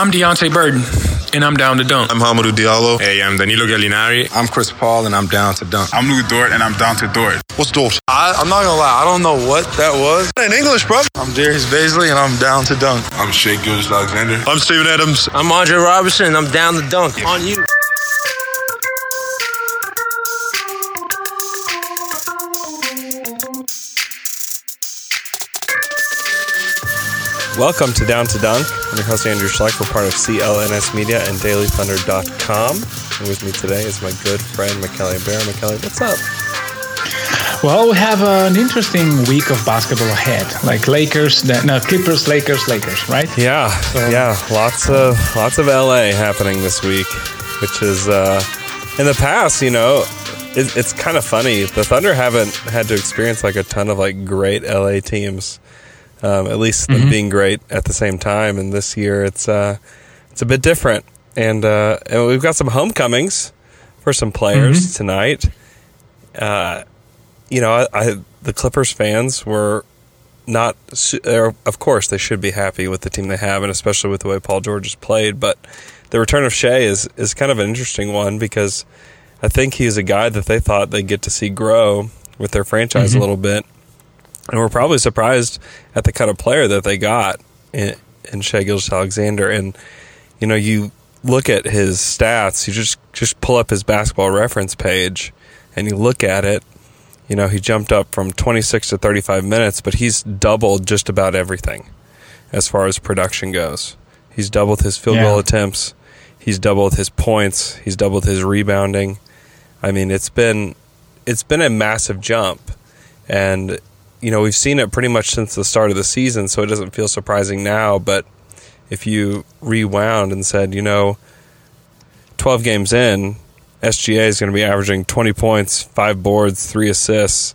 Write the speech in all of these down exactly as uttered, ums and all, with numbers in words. I'm Deontay Burden, and I'm down to dunk. I'm Hamidou Diallo. Hey, I'm Danilo Gallinari. I'm Chris Paul, and I'm down to dunk. I'm Lou Dort, and I'm down to Dort. What's Dort? I, I'm not going to lie. I don't know what that was. In English, bro. I'm Darius Bazley, and I'm down to dunk. I'm Shai Gilgeous-Alexander. I'm Steven Adams. I'm Andre Roberson, and I'm down to dunk. Yeah. On you. Welcome to Down to Dunk. I'm your host, Andrew Schleich. We're part of C L N S Media and Daily Thunder dot com. And with me today is my good friend, Mikeli Barrett. Mikeli, what's up? Well, we have an interesting week of basketball ahead. Like Lakers, no, Clippers, Lakers, Lakers, right? Yeah, so, yeah. Lots of lots of L A happening this week, which is, uh, in the past, you know, it, it's kind of funny. The Thunder haven't had to experience like a ton of like great L A teams. Um, at least them mm-hmm. being great at the same time. And this year it's uh, it's a bit different. And, uh, and we've got some homecomings for some players mm-hmm. tonight. Uh, you know, I, I, the Clippers fans were not, of course, they should be happy with the team they have, and especially with the way Paul George has played. But the return of Shai is, is kind of an interesting one, because I think he's a guy that they thought they'd get to see grow with their franchise mm-hmm. a little bit. And we're probably surprised at the kind of player that they got in, in Shai Gilgeous-Alexander. And, you know, you look at his stats, you just, just pull up his basketball reference page and you look at it, you know, he jumped up from twenty-six to thirty-five minutes, but he's doubled just about everything as far as production goes. He's doubled his field yeah. goal attempts. He's doubled his points. He's doubled his rebounding. I mean, it's been it's been a massive jump. And you know, we've seen it pretty much since the start of the season, so it doesn't feel surprising now. But if you rewound and said, you know, twelve games in, S G A is going to be averaging twenty points, five boards, three assists,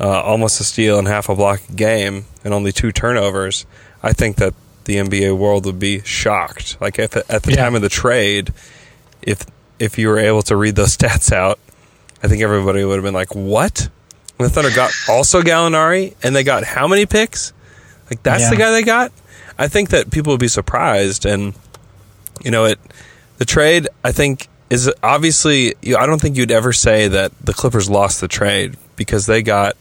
uh, almost a steal and half a block a game, and only two turnovers, I think that the N B A world would be shocked. Like, if, at the yeah. time of the trade, if if you were able to read those stats out, I think everybody would have been like, what? The Thunder got also Gallinari, and they got how many picks? Like, that's yeah. the guy they got? I think that people would be surprised. And, you know, it the trade, I think, is obviously, you, I don't think you'd ever say that the Clippers lost the trade, because they got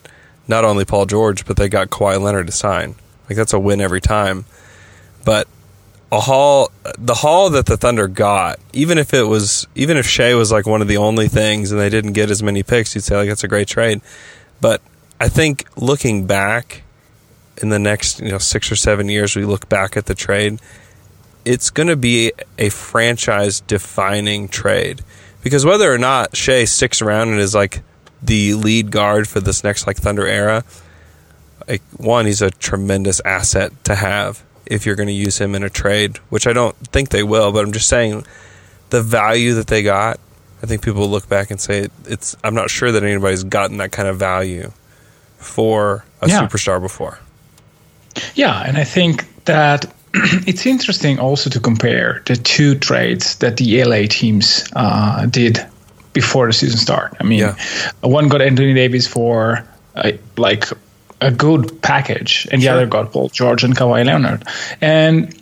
not only Paul George, but they got Kawhi Leonard to sign. Like, that's a win every time. But a haul, the haul that the Thunder got, even if it was, even if Shai was like one of the only things and they didn't get as many picks, you'd say, like, that's a great trade. But I think looking back in the next, you know, six or seven years, we look back at the trade, it's going to be a franchise-defining trade. Because whether or not Shai sticks around and is like the lead guard for this next like Thunder era, like, one, he's a tremendous asset to have if you're going to use him in a trade, which I don't think they will. But I'm just saying the value that they got, I think people look back and say, it's. I'm not sure that anybody's gotten that kind of value for a yeah. superstar before. Yeah, and I think that it's interesting also to compare the two trades that the L A teams uh, did before the season start. I mean, yeah. one got Anthony Davis for uh, like a good package, and sure. the other got Paul George and Kawhi Leonard. And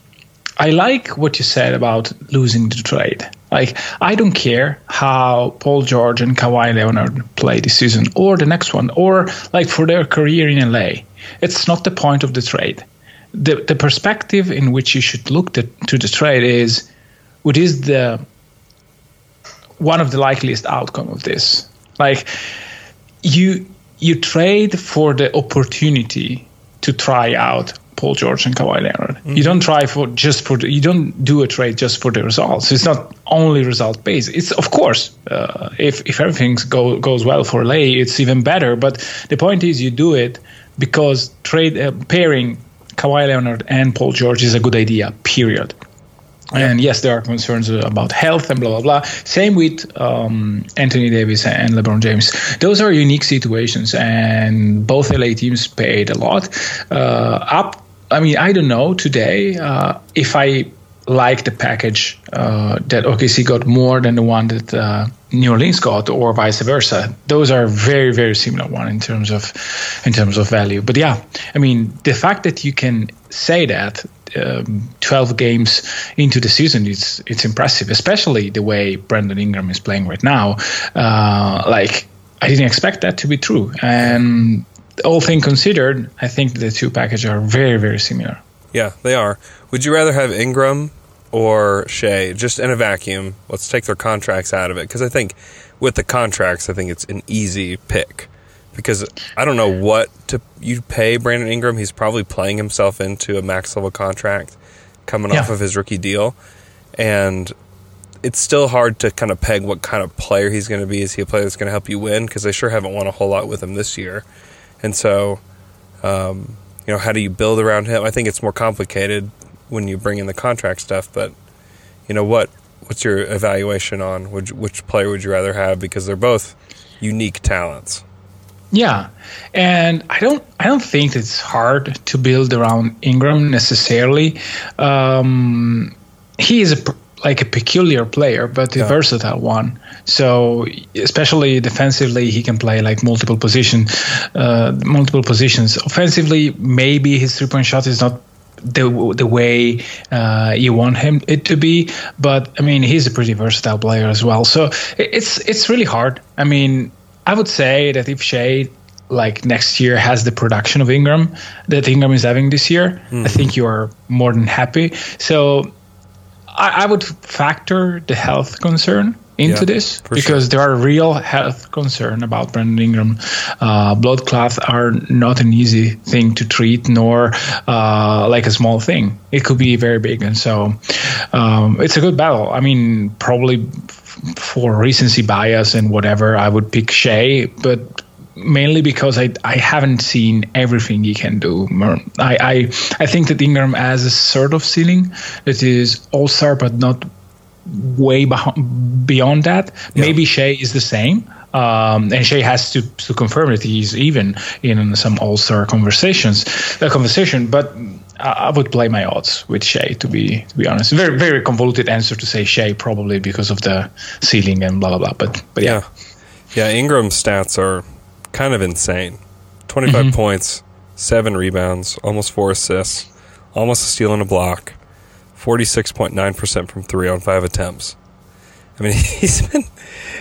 I like what you said about losing the trade. Like, I don't care how Paul George and Kawhi Leonard play this season or the next one, or like for their career in L A. It's not the point of the trade. The the perspective in which you should look to, to the trade is what is the one of the likeliest outcome of this. Like, you you trade for the opportunity to try out Paul George and Kawhi Leonard. Mm-hmm. You don't try for just for the, you don't do a trade just for the results. It's not only result based. It's of course uh, if if everything go, goes well for L A, it's even better. But the point is, you do it because trade uh, pairing Kawhi Leonard and Paul George is a good idea. Period. Yeah. And yes, there are concerns about health and blah blah blah. Same with um, Anthony Davis and LeBron James. Those are unique situations, and both L A teams paid a lot uh, up. I mean, I don't know today uh, if I like the package uh, that O K C got more than the one that uh, New Orleans got, or vice versa. Those are very, very similar one in terms of in terms of value. But yeah, I mean, the fact that you can say that um, twelve games into the season, it's it's impressive, especially the way Brandon Ingram is playing right now. Uh, like, I didn't expect that to be true. And all things considered, I think the two packages are very, very similar. Yeah, they are. Would you rather have Ingram or Shai, just in a vacuum? Let's take their contracts out of it, because I think with the contracts, I think it's an easy pick. Because I don't know what to you pay Brandon Ingram. He's probably playing himself into a max-level contract coming yeah. off of his rookie deal. And it's still hard to kind of peg what kind of player he's going to be. Is he a player that's going to help you win? Because they sure haven't won a whole lot with him this year. And so, um, you know, how do you build around him? I think it's more complicated when you bring in the contract stuff. But, you know, what what's your evaluation on which, which player would you rather have? Because they're both unique talents. Yeah, and I don't I don't think it's hard to build around Ingram necessarily. Um, he is a, like a peculiar player, but a yeah. versatile one. So especially defensively, he can play like multiple position, uh, multiple positions. Offensively, maybe his three-point shot is not the the way uh, you want him it to be, but I mean he's a pretty versatile player as well. So it's it's really hard. I mean. I would say that if Shai, like next year, has the production of Ingram that Ingram is having this year, mm. I think you are more than happy. So I, I would factor the health concern into yeah, this because sure. there are real health concerns about Brandon Ingram. Uh, blood clots are not an easy thing to treat, nor uh, like a small thing. It could be very big. And so um, it's a good battle. I mean, probably for recency bias and whatever, I would pick Shai, but mainly because I I haven't seen everything he can do. I I, I think that Ingram has a sort of ceiling that is all-star, but not way beyond, beyond that. Yeah. Maybe Shai is the same. Um, and Shai has to, to confirm that he's even in some all-star conversations, uh, conversation, but I would play my odds with Shai, to be to be honest. Very very convoluted answer to say Shai, probably because of the ceiling and blah blah blah. But but yeah, yeah. yeah Ingram's stats are kind of insane. twenty-five mm-hmm. points, seven rebounds, almost four assists, almost a steal and a block, forty-six point nine percent from three on five attempts. I mean, he's been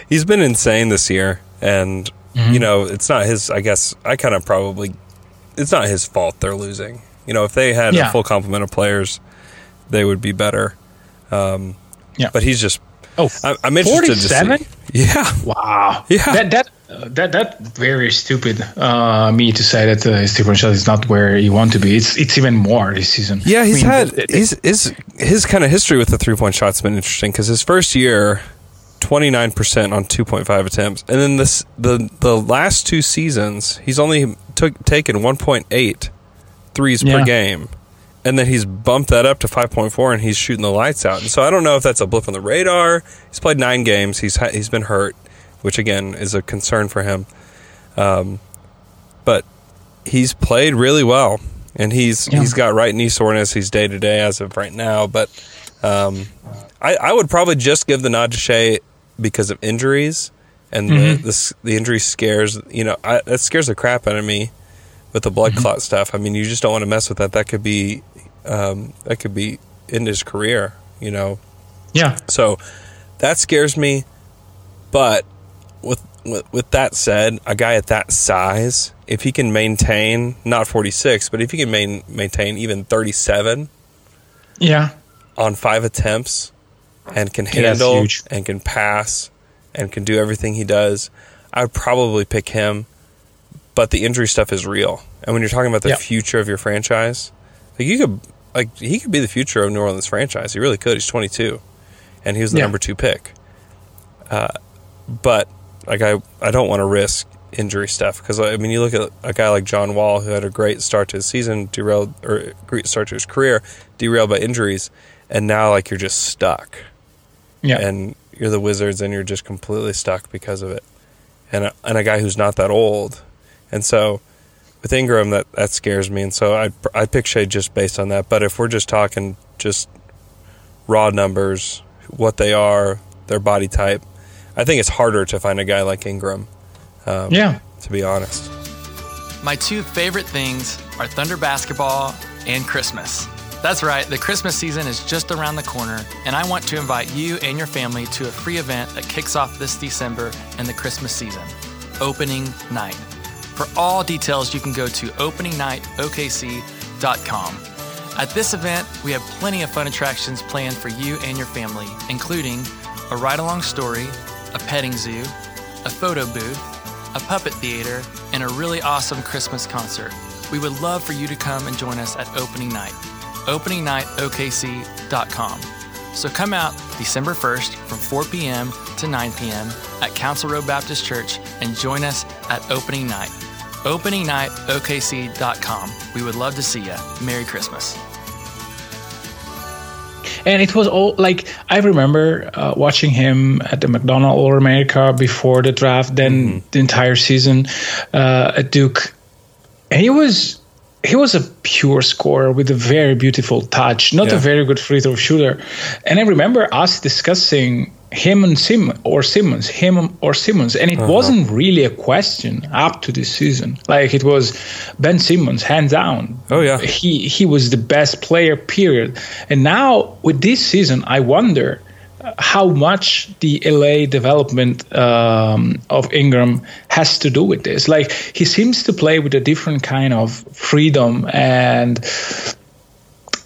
he's been insane this year, and mm-hmm. you know it's not his. I guess I kind of probably it's not his fault they're losing. You know, if they had yeah. a full complement of players, they would be better. Um, yeah. But he's just... Oh, I, I'm interested forty-seven? To see. Yeah. Wow. Yeah. That that uh, that that very stupid uh, me to say that uh, his three-point shot is not where you want to be. It's it's even more this season. Yeah, he's I mean, had... That, that, he's, his his kind of history with the three-point shot's been interesting because his first year, twenty-nine percent on two point five attempts. And then this the the last two seasons, he's only took taken one point eight threes yeah. per game, and then he's bumped that up to five point four, and he's shooting the lights out. And so I don't know if that's a blip on the radar. He's played nine games. He's ha- he's been hurt, which again is a concern for him. Um, but he's played really well, and he's yeah. he's got right knee soreness. He's day to day as of right now. But um, I, I would probably just give the nod to Shai because of injuries and mm-hmm. the, the the injury scares. You know, I, that scares the crap out of me. With the blood mm-hmm. clot stuff, I mean, you just don't want to mess with that. That could be, um, that could be end his career, you know. Yeah. So that scares me. But with, with with that said, a guy at that size, if he can maintain not forty-six, but if he can main, maintain even thirty-seven, yeah, on five attempts, and can handle and can pass and can do everything he does, I would probably pick him. But the injury stuff is real, and when you're talking about the yep. future of your franchise, like you could, like he could be the future of New Orleans franchise. He really could. He's twenty-two, and he was the yeah. number two pick. Uh, but like I, I don't want to risk injury stuff because I mean, you look at a guy like John Wall who had a great start to his season, derailed or great start to his career, derailed by injuries, and now like you're just stuck. Yeah, and you're the Wizards, and you're just completely stuck because of it, and a, and a guy who's not that old. And so with Ingram, that, that scares me. And so I I pick Shai just based on that. But if we're just talking just raw numbers, what they are, their body type, I think it's harder to find a guy like Ingram, um, yeah. to be honest. My two favorite things are Thunder basketball and Christmas. That's right, the Christmas season is just around the corner, and I want to invite you and your family to a free event that kicks off this December in the Christmas season, Opening Night. For all details, you can go to Opening Night O K C dot com. At this event, we have plenty of fun attractions planned for you and your family, including a ride-along story, a petting zoo, a photo booth, a puppet theater, and a really awesome Christmas concert. We would love for you to come and join us at Opening Night. Opening Night O K C dot com. So come out December first from four p.m. to nine p.m. at Council Road Baptist Church and join us at Opening Night. Opening Night O K C dot com. We would love to see you. Merry Christmas. And it was all like, I remember uh, watching him at the McDonald All America before the draft, then the entire season uh, at Duke. And he was he was a pure scorer with a very beautiful touch, not yeah. a very good free throw shooter. And I remember us discussing him and Sim or Simmons, him or Simmons, and it uh-huh. wasn't really a question up to this season. Like it was Ben Simmons, hands down. Oh yeah, he he was the best player, period. And now with this season, I wonder how much the L A development um, of Ingram has to do with this. Like he seems to play with a different kind of freedom and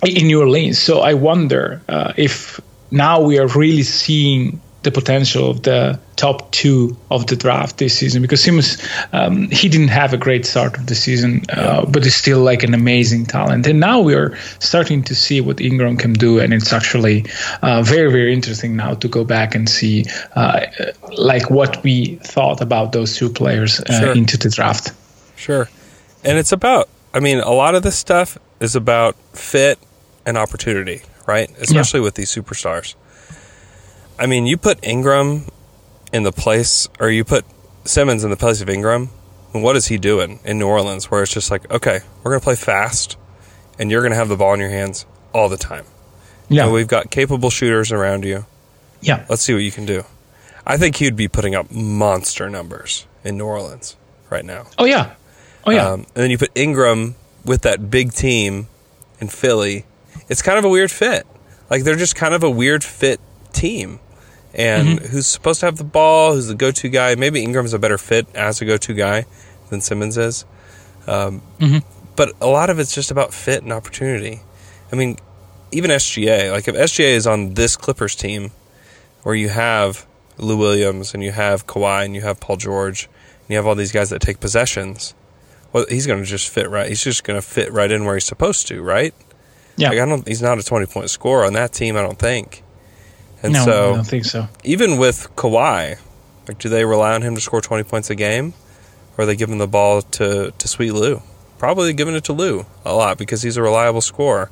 in New Orleans. So I wonder uh, if. Now we are really seeing the potential of the top two of the draft this season, because Simmons, um, he didn't have a great start of the season, uh, but he's still like an amazing talent. And now we are starting to see what Ingram can do. And it's actually uh, very, very interesting now to go back and see uh, like what we thought about those two players uh, sure. into the draft. Sure. And it's about, I mean, a lot of this stuff is about fit and opportunity. Right? Especially yeah. with these superstars. I mean, you put Ingram in the place, or you put Simmons in the place of Ingram, and what is he doing in New Orleans where it's just like, okay, we're going to play fast, and you're going to have the ball in your hands all the time. Yeah. And we've got capable shooters around you. Yeah. Let's see what you can do. I think he'd be putting up monster numbers in New Orleans right now. Oh, yeah. Oh, yeah. Um, and then you put Ingram with that big team in Philly. It's kind of a weird fit. Like, they're just kind of a weird fit team. And mm-hmm. who's supposed to have the ball, who's the go-to guy. Maybe Ingram's a better fit as a go-to guy than Simmons is. Um, mm-hmm. But a lot of it's just about fit and opportunity. I mean, even S G A. Like, if S G A is on this Clippers team where you have Lou Williams and you have Kawhi and you have Paul George and you have all these guys that take possessions, well, he's going to just fit right. He's just going to fit right in where he's supposed to, right? Yeah, like I don't. He's not a twenty-point scorer on that team, I don't think. And no, so, I don't think so. Even with Kawhi, like, do they rely on him to score twenty points a game, or are they giving the ball to, to Sweet Lou? Probably giving it to Lou a lot because he's a reliable scorer.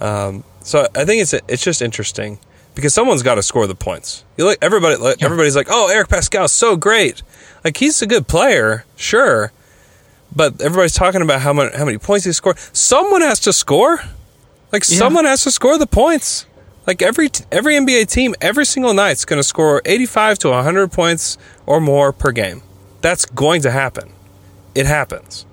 Um, so I think it's it's just interesting because someone's got to score the points. You look, everybody, yeah. everybody's like, "Oh, Eric Pascal's so great. Like he's a good player, sure." But everybody's talking about how much how many points he scored. Someone has to score. Like, yeah. someone has to score the points. Like, every every N B A team, every single night is going to score eighty-five to one hundred points or more per game. That's going to happen. It happens.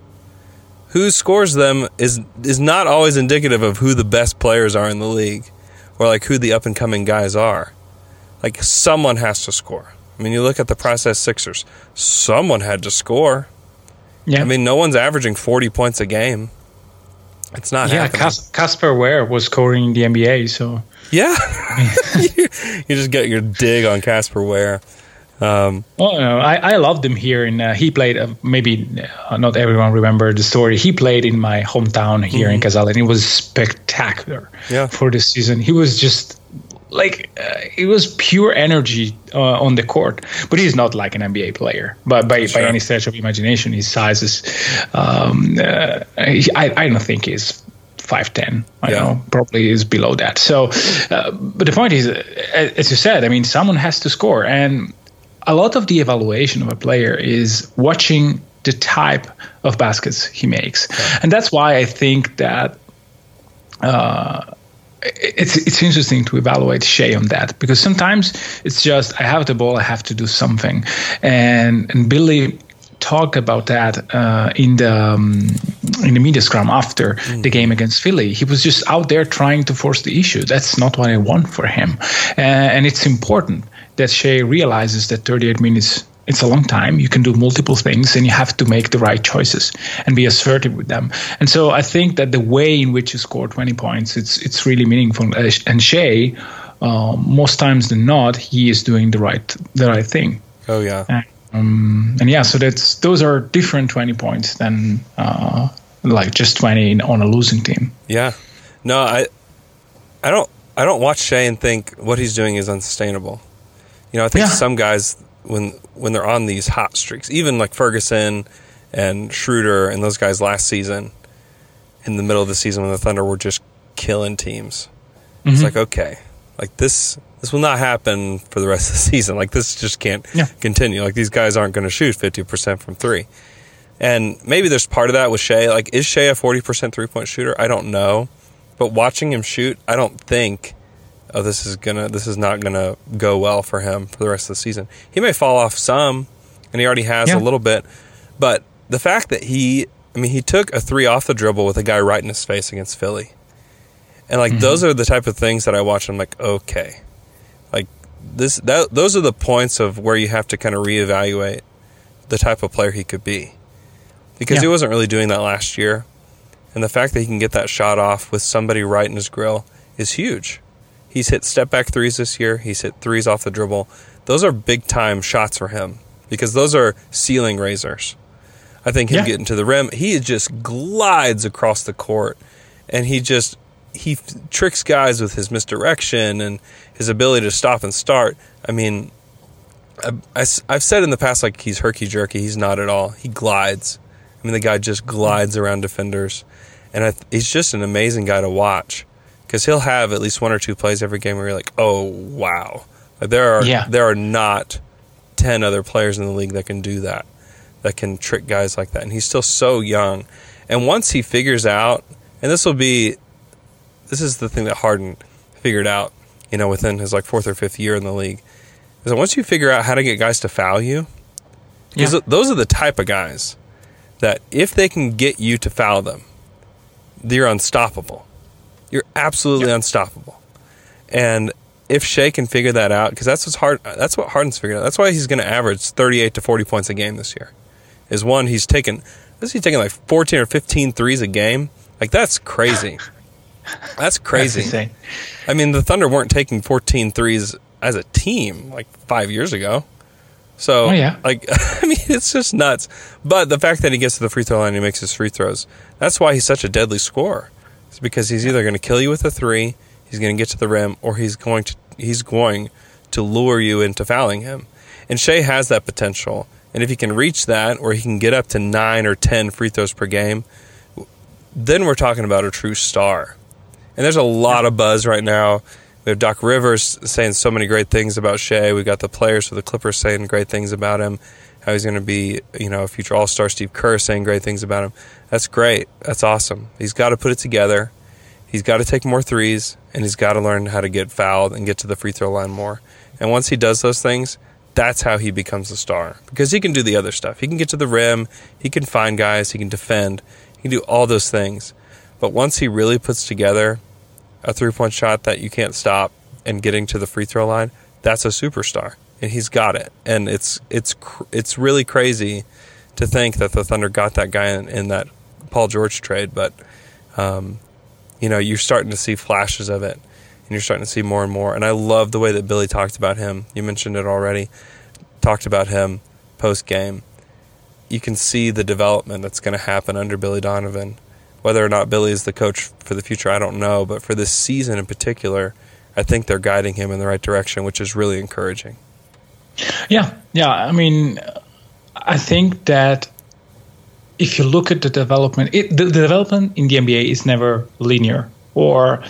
Who scores them is is not always indicative of who the best players are in the league or, like, who the up-and-coming guys are. Like, someone has to score. I mean, you look at the process Sixers. Someone had to score. Yeah. I mean, no one's averaging forty points a game. It's not yeah, happening. Yeah, Cas- Casper Ware was scoring in the N B A, so... Yeah. you, you just get your dig on Casper Ware. Um, well, no, I, I loved him here. In, uh, he played, uh, maybe uh, not everyone remember the story, he played in my hometown here mm-hmm. in Casale, and it was spectacular yeah. for this season. He was just... Like, uh, it was pure energy uh, on the court. But he's not like an N B A player. But by, sure. by any stretch of imagination, his size is... Um, uh, he, I, I don't think he's five ten. I yeah. know, probably is below that. So, uh, but the point is, uh, as you said, I mean, someone has to score. And a lot of the evaluation of a player is watching the type of baskets he makes. Yeah. And that's why I think that... Uh, It's it's interesting to evaluate Shai on that, because sometimes it's just I have the ball, I have to do something, and and Billy talk about that uh, in the um, in the media scrum after mm. the game against Philly. He was just out there trying to force the issue. That's not what I want for him. Uh, and it's important that Shai realizes that thirty-eight minutes, it's a long time. You can do multiple things, and you have to make the right choices and be assertive with them. And so I think that the way in which you score twenty points, it's it's really meaningful. And Shai, uh, most times than not, he is doing the right the right thing. Oh yeah. And, um, and yeah, so that's those are different twenty points than uh, like just twenty in, on a losing team. Yeah. No, I I don't I don't watch Shai and think what he's doing is unsustainable. You know, I think yeah. some guys, when when they're on these hot streaks, even like Ferguson and Schroeder and those guys last season, in the middle of the season when the Thunder were just killing teams, mm-hmm. it's like, okay, like this this will not happen for the rest of the season. Like this just can't yeah. continue. Like these guys aren't going to shoot fifty percent from three. And maybe there's part of that with Shai. Like, is Shai a forty percent three-point shooter? I don't know. But watching him shoot, I don't think... oh, this is gonna. This is not gonna go well for him for the rest of the season. He may fall off some, and he already has yeah. a little bit. But the fact that he, I mean, he took a three off the dribble with a guy right in his face against Philly, and like mm-hmm. those are the type of things that I watch. And I'm like, okay, like this. That those are the points of where you have to kind of reevaluate the type of player he could be, because yeah. he wasn't really doing that last year, and the fact that he can get that shot off with somebody right in his grill is huge. He's hit step-back threes this year. He's hit threes off the dribble. Those are big-time shots for him because those are ceiling raisers. I think him yeah. getting to the rim, he just glides across the court, and he just he tricks guys with his misdirection and his ability to stop and start. I mean, I, I, I've said in the past, like, he's herky-jerky. He's not at all. He glides. I mean, the guy just glides around defenders, and I, he's just an amazing guy to watch. Because he'll have at least one or two plays every game where you're like, oh, wow. Like there are yeah. there are not ten other players in the league that can do that, that can trick guys like that. And he's still so young. And once he figures out, and this will be, this is the thing that Harden figured out, you know, within his like fourth or fifth year in the league, is that once you figure out how to get guys to foul you, because yeah. those are the type of guys that if they can get you to foul them, they're unstoppable. You're absolutely yep. unstoppable. And if Shai can figure that out, because that's what's hard, that's what Harden's figured out. That's why he's going to average thirty-eight to forty points a game this year. Is one, he's taken, is he taking like fourteen or fifteen threes a game? Like, that's crazy. That's crazy. That's insane. I mean, the Thunder weren't taking fourteen threes as a team like five years ago. So, oh, yeah. like, I mean, it's just nuts. But the fact that he gets to the free throw line and he makes his free throws, that's why he's such a deadly scorer. It's because he's either going to kill you with a three, he's going to get to the rim, or he's going to he's going to lure you into fouling him. And Shai has that potential. And if he can reach that, or he can get up to nine or ten free throws per game, then we're talking about a true star. And there's a lot of buzz right now. We have Doc Rivers saying so many great things about Shai. We've got the players for the Clippers saying great things about him. How he's going to be, you know, a future all-star. Steve Kerr saying great things about him. That's great. That's awesome. He's got to put it together. He's got to take more threes, and he's got to learn how to get fouled and get to the free throw line more. And once he does those things, that's how he becomes a star, because he can do the other stuff. He can get to the rim. He can find guys. He can defend. He can do all those things. But once he really puts together a three-point shot that you can't stop and getting to the free throw line, that's a superstar. And he's got it, and it's it's cr- it's really crazy to think that the Thunder got that guy in, in that Paul George trade. But um, you know, you're starting to see flashes of it, and you're starting to see more and more. And I love the way that Billy talked about him. You mentioned it already. Talked about him post game. You can see the development that's going to happen under Billy Donovan. Whether or not Billy is the coach for the future, I don't know. But for this season in particular, I think they're guiding him in the right direction, which is really encouraging. Yeah, yeah. I mean, I think that if you look at the development, it, the, the development in the N B A is never linear, or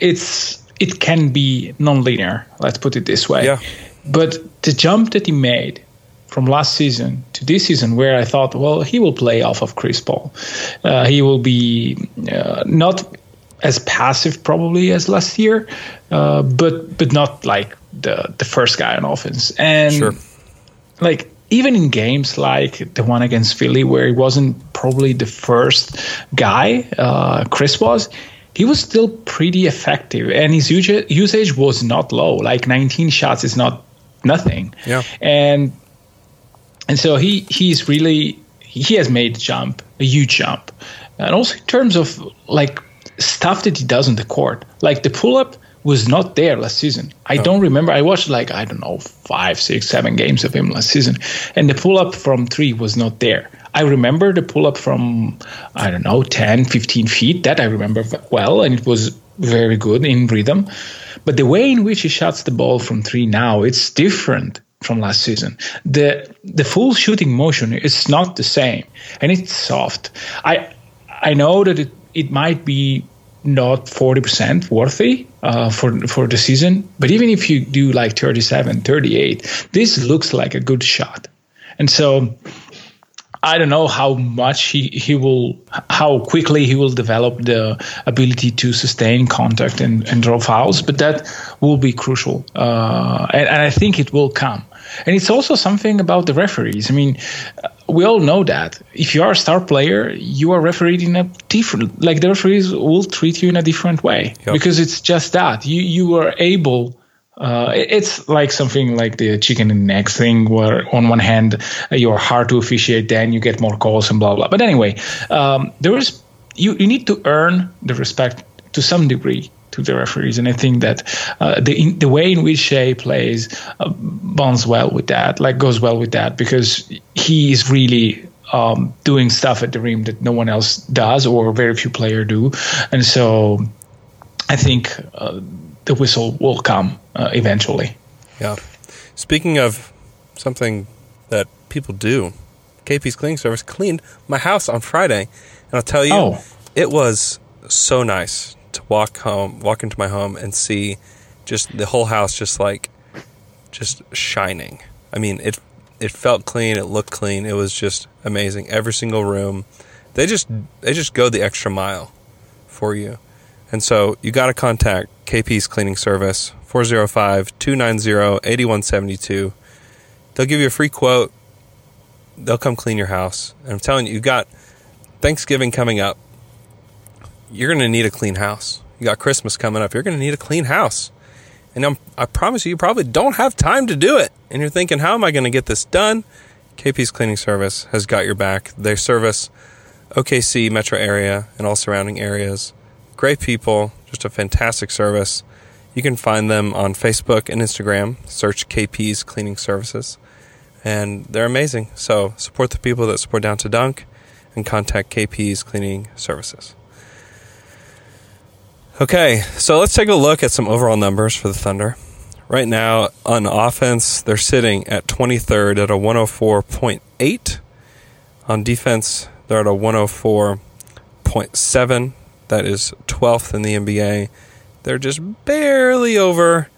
it's it can be non-linear. Let's put it this way. Yeah. But the jump that he made from last season to this season, where I thought, well, he will play off of Chris Paul, uh, he will be uh, not as passive probably as last year, uh, but but not like the the first guy on offense. And sure. like even in games like the one against Philly, where he wasn't probably the first guy, uh, Chris was, he was still pretty effective. And his usage was not low. Like nineteen shots is not nothing. Yeah. And and so he he's really, he has made a jump, a huge jump. And also in terms of like stuff that he does on the court, like the pull-up was not there last season. I oh. don't remember. I watched like, I don't know, five, six, seven games of him last season. And the pull-up from three was not there. I remember the pull-up from, I don't know, ten, fifteen feet. That I remember well, and it was very good in rhythm. But the way in which he shots the ball from three now, it's different from last season. The the full shooting motion is not the same, and it's soft. I I know that it, it might be not forty percent worthy uh, for for the season, but even if you do like thirty-seven, thirty-eight, this looks like a good shot. And so I don't know how much he, he will, how quickly he will develop the ability to sustain contact and, and draw fouls, but that will be crucial. Uh, and, and I think it will come. And it's also something about the referees. I mean, we all know that if you are a star player, you are refereed in a different, like the referees will treat you in a different way. Yep. Because it's just that you, you are able. Uh, it's like something like the chicken and egg thing, where on one hand you're hard to officiate, then you get more calls and blah blah. But anyway, um, there is you, you need to earn the respect to some degree to the referees, and I think that uh, the in, the way in which Shai plays uh, bonds well with that, like goes well with that, because he is really um, doing stuff at the rim that no one else does, or very few players do, and so I think uh, the whistle will come. Uh, eventually. Yeah. Speaking of something that people do, K P's Cleaning Service cleaned my house on Friday, and I'll tell you, oh. it was so nice to walk home, walk into my home, and see just the whole house just like just shining. I mean, it it felt clean, it looked clean, it was just amazing. Every single room, they just they just go the extra mile for you, and so you got to contact K P's Cleaning Service. four oh five, two nine oh, eight one seven two. They'll give you a free quote. They'll come clean your house. And I'm telling you, you've got Thanksgiving coming up. You're going to need a clean house. You got Christmas coming up. You're going to need a clean house. And I'm, I promise you, you probably don't have time to do it. And you're thinking, how am I going to get this done? K P's Cleaning Service has got your back. They service O K C, metro area, and all surrounding areas. Great people. Just a fantastic service. You can find them on Facebook and Instagram. Search K P's Cleaning Services. And they're amazing. So support the people that support Down to Dunk and contact K P's Cleaning Services. Okay, so let's take a look at some overall numbers for the Thunder. Right now, on offense, they're sitting at twenty-third at a one oh four point eight. On defense, they're at a one oh four point seven. That is twelfth in the N B A. They're just barely over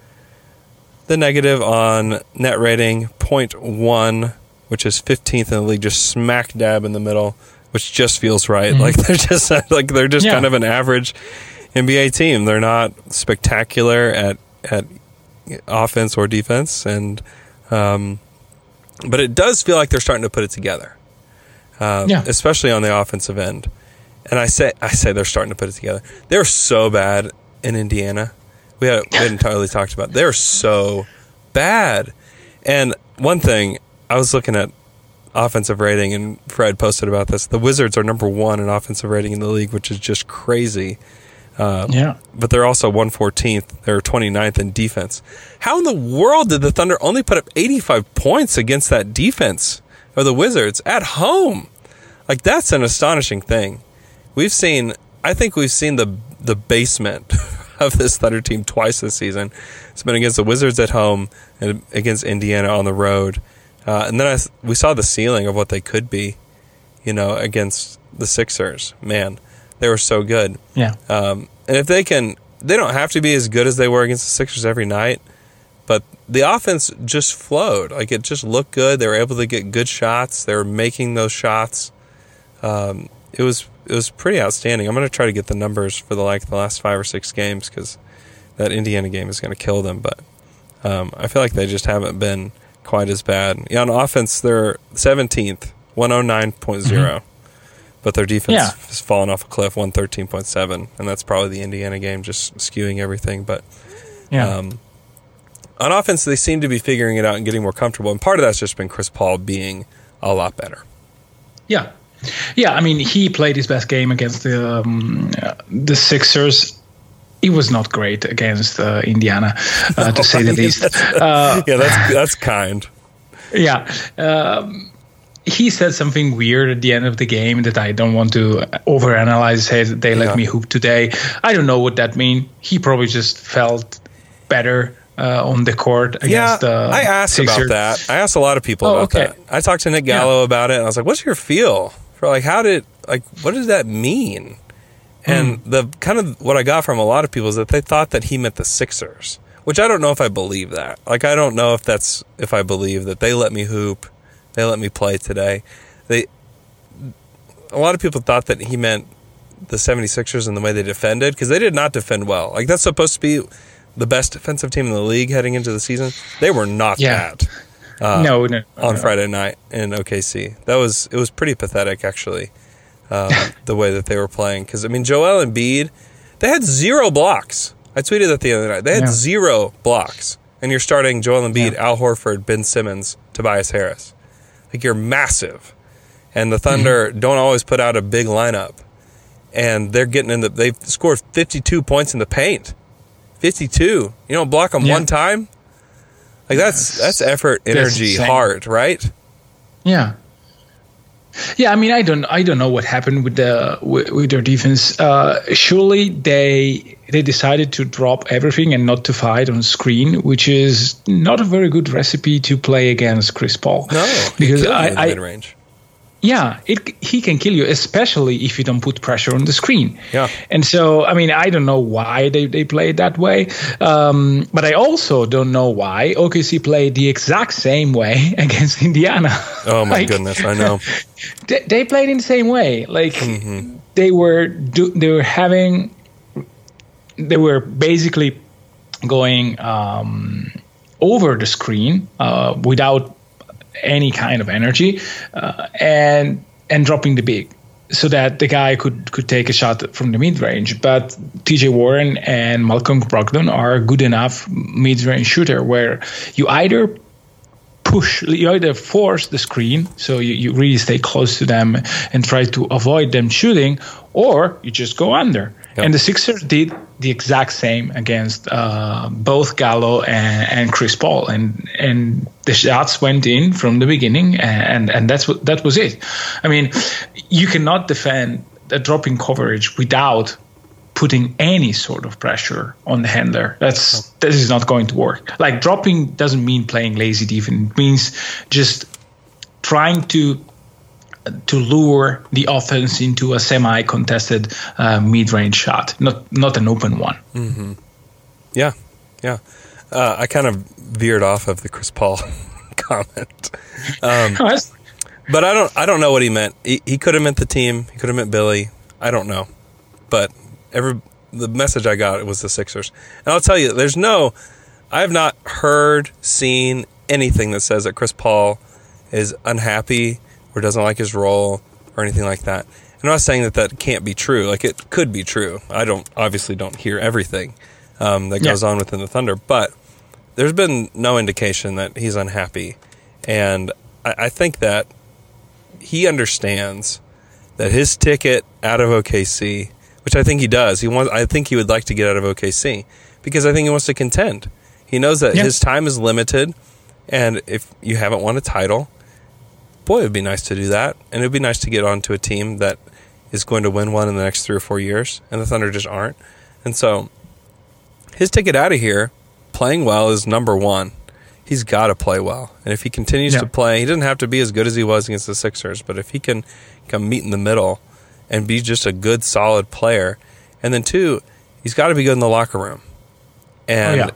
the negative on net rating, point one, which is fifteenth in the league, just smack dab in the middle, which just feels right. Mm-hmm. Like they're just like they're just yeah. kind of an average N B A team. They're not spectacular at at offense or defense, and um, but it does feel like they're starting to put it together, um, yeah. especially on the offensive end. And I say I say they're starting to put it together. They're so bad. In Indiana, we, had, we hadn't entirely talked about. They're so bad. And one thing, I was looking at offensive rating, and Fred posted about this. The Wizards are number one in offensive rating in the league, which is just crazy. Uh, yeah. But they're also one hundred fourteenth. They're twenty-ninth in defense. How in the world did the Thunder only put up eighty-five points against that defense of the Wizards at home? Like, that's an astonishing thing. We've seen, I think we've seen the the basement of this Thunder team twice this season. It's been against the Wizards at home and against Indiana on the road. Uh, and then I, we saw the ceiling of what they could be, you know, against the Sixers. Man, they were so good. Yeah. Um, and if they can, they don't have to be as good as they were against the Sixers every night, but the offense just flowed. Like, it just looked good. They were able to get good shots. They were making those shots. Um, it was It was pretty outstanding. I'm going to try to get the numbers for the like the last five or six games, because that Indiana game is going to kill them. But um, I feel like they just haven't been quite as bad. Yeah, on offense, they're seventeenth, one oh nine point oh. Mm-hmm. But their defense yeah. has fallen off a cliff, one thirteen point seven. And that's probably the Indiana game just skewing everything. But yeah. um, on offense, they seem to be figuring it out and getting more comfortable. And part of that's just been Chris Paul being a lot better. Yeah. Yeah, I mean, he played his best game against the um, the Sixers. He was not great against uh, Indiana, uh, to say the least. Uh, yeah, that's that's kind. Yeah. Um, he said something weird at the end of the game that I don't want to overanalyze. Say that they let yeah. me hoop today. I don't know what that means. He probably just felt better uh, on the court against the yeah, uh, I asked Sixers. About that. I asked a lot of people oh, about okay. that. I talked to Nick Gallo yeah. about it, and I was like, what's your feel? For like, how did, like, what does that mean? And the kind of what I got from a lot of people is that they thought that he meant the Sixers, which I don't know if I believe that. Like, I don't know if that's if I believe that they let me hoop, they let me play today. They a lot of people thought that he meant the 76ers and the way they defended, because they did not defend well. Like, that's supposed to be the best defensive team in the league heading into the season. They were not yeah. that uh, no, no, no, on no. Friday night in O K C. That was it was pretty pathetic, actually. Uh, the way that they were playing. Because, I mean, Joel Embiid, they had zero blocks. I tweeted that the other night. They had yeah. zero blocks. And you're starting Joel Embiid, yeah. Al Horford, Ben Simmons, Tobias Harris. Like, you're massive. And the Thunder mm-hmm. don't always put out a big lineup. And they're getting in the, they've scored fifty-two points in the paint. fifty-two. You don't block them yeah. one time? Like, that's, that's effort, energy, hard, right? Yeah. Yeah, I mean, I don't, I don't know what happened with the with, with their defense. Uh, surely they they decided to drop everything and not to fight on screen, which is not a very good recipe to play against Chris Paul. No, because I, I mid-range. Yeah, it, he can kill you, especially if you don't put pressure on the screen. Yeah. And so, I mean, I don't know why they, they play it that way. Um, but I also don't know why O K C played the exact same way against Indiana. Oh, my like, goodness, I know. They, they played in the same way. Like, mm-hmm. they were do, they were having... They were basically going um, over the screen uh, without... any kind of energy uh, and and dropping the big so that the guy could could take a shot from the mid-range. But T J Warren and Malcolm Brogdon are good enough mid-range shooter where you either push, you either force the screen, so you, you really stay close to them and try to avoid them shooting, or you just go under. Yep. And the Sixers did the exact same against uh, both Gallo and, and Chris Paul, and and the shots went in from the beginning, and, and, and that's what, that was it. I mean, you cannot defend a drop in coverage without putting any sort of pressure on the handler. That's that is not going to work. Like, dropping doesn't mean playing lazy defense. It means just trying to. to lure the offense into a semi-contested uh, mid-range shot, not not an open one. Mm-hmm. Yeah, yeah. Uh, I kind of veered off of the Chris Paul comment, um, but I don't I don't know what he meant. He, he could have meant the team. He could have meant Billy. I don't know. But every the message I got was the Sixers, and I'll tell you, there's no. I have not heard, seen anything that says that Chris Paul is unhappy or doesn't like his role or anything like that. And I'm not saying that that can't be true. Like, it could be true. I don't obviously don't hear everything um, that goes yeah. on within the Thunder. But there's been no indication that he's unhappy. And I, I think that he understands that his ticket out of O K C, which I think he does. He wants. I think he would like to get out of O K C because I think he wants to contend. He knows that yeah. his time is limited. And if you haven't won a title... boy, it would be nice to do that. And it would be nice to get onto a team that is going to win one in the next three or four years, and the Thunder just aren't. And so his ticket out of here, playing well, is number one. He's got to play well. And if he continues yeah. to play, he doesn't have to be as good as he was against the Sixers, but if he can come meet in the middle and be just a good, solid player. And then, two, he's got to be good in the locker room. And oh, yeah.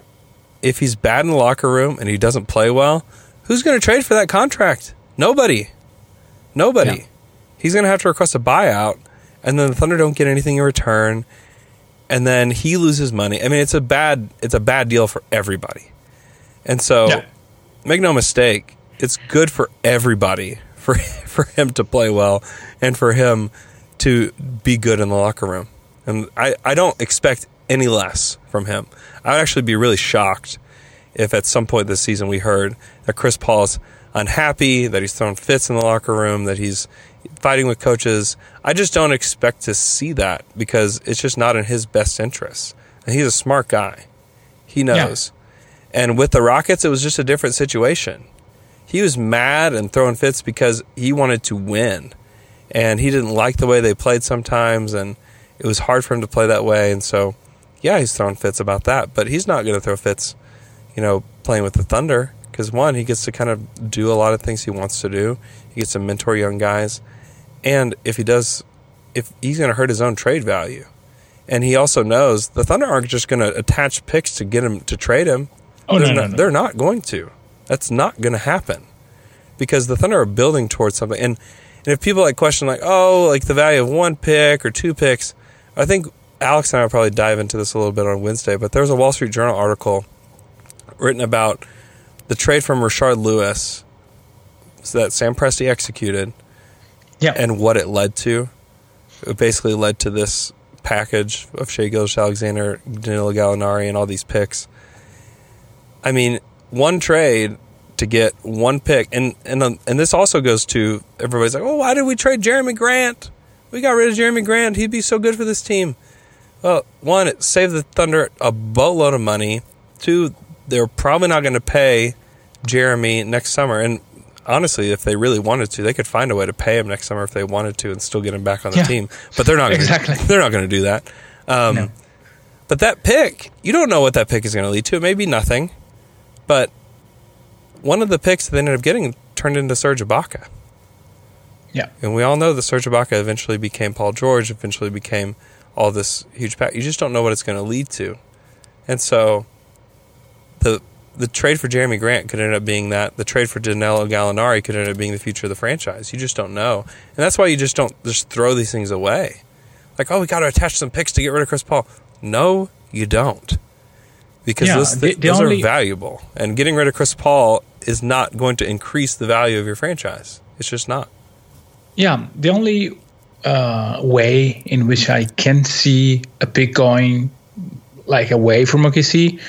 if he's bad in the locker room and he doesn't play well, who's going to trade for that contract? Nobody. Nobody. Yeah. He's going to have to request a buyout, and then the Thunder don't get anything in return, and then he loses money. I mean, it's a bad it's a bad deal for everybody. And so yeah. make no mistake, it's good for everybody for for him to play well and for him to be good in the locker room. And I, I don't expect any less from him. I would actually be really shocked if at some point this season we heard that Chris Paul's unhappy, that he's throwing fits in the locker room, that he's fighting with coaches. I just don't expect to see that because it's just not in his best interest. And he's a smart guy. He knows. Yeah. And with the Rockets, it was just a different situation. He was mad and throwing fits because he wanted to win. And he didn't like the way they played sometimes, and it was hard for him to play that way. And so, yeah, he's throwing fits about that. But he's not going to throw fits, you know, playing with the Thunder. Because, one, he gets to kind of do a lot of things he wants to do. He gets to mentor young guys. And if he does, if he's going to hurt his own trade value. And he also knows the Thunder aren't just going to attach picks to get him to trade him. Oh, no, no, no, no. They're not going to. That's not going to happen. Because the Thunder are building towards something. And, and if people like question, like, oh, like the value of one pick or two picks, I think Alex and I will probably dive into this a little bit on Wednesday, but there's a Wall Street Journal article written about the trade from Rashard Lewis that Sam Presti executed, yeah, and what it led to. It basically led to this package of Shai Gilgeous-Alexander, Danilo Gallinari, and all these picks. I mean, one trade to get one pick, and and and this also goes to everybody's like, oh, why did we trade Jeremy Grant? We got rid of Jeremy Grant. He'd be so good for this team. Well, one, it saved the Thunder a boatload of money. Two, they're probably not going to pay Jeremy next summer. And honestly, if they really wanted to, they could find a way to pay him next summer if they wanted to and still get him back on the yeah. team. But they're not exactly. gonna, they're not going to do that. Um, no. But that pick, you don't know what that pick is going to lead to. It may be nothing. But one of the picks they ended up getting turned into Serge Ibaka. Yeah. And we all know that Serge Ibaka eventually became Paul George, eventually became all this huge pack. You just don't know what it's going to lead to. And so the the trade for Jeremy Grant could end up being that. The trade for Danilo Gallinari could end up being the future of the franchise. You just don't know. And that's why you just don't just throw these things away. Like, oh, we got to attach some picks to get rid of Chris Paul. No, you don't. Because yeah, those, th- the, the those only... are valuable. And getting rid of Chris Paul is not going to increase the value of your franchise. It's just not. Yeah, the only uh, way in which I can see a pick going like away from O K C,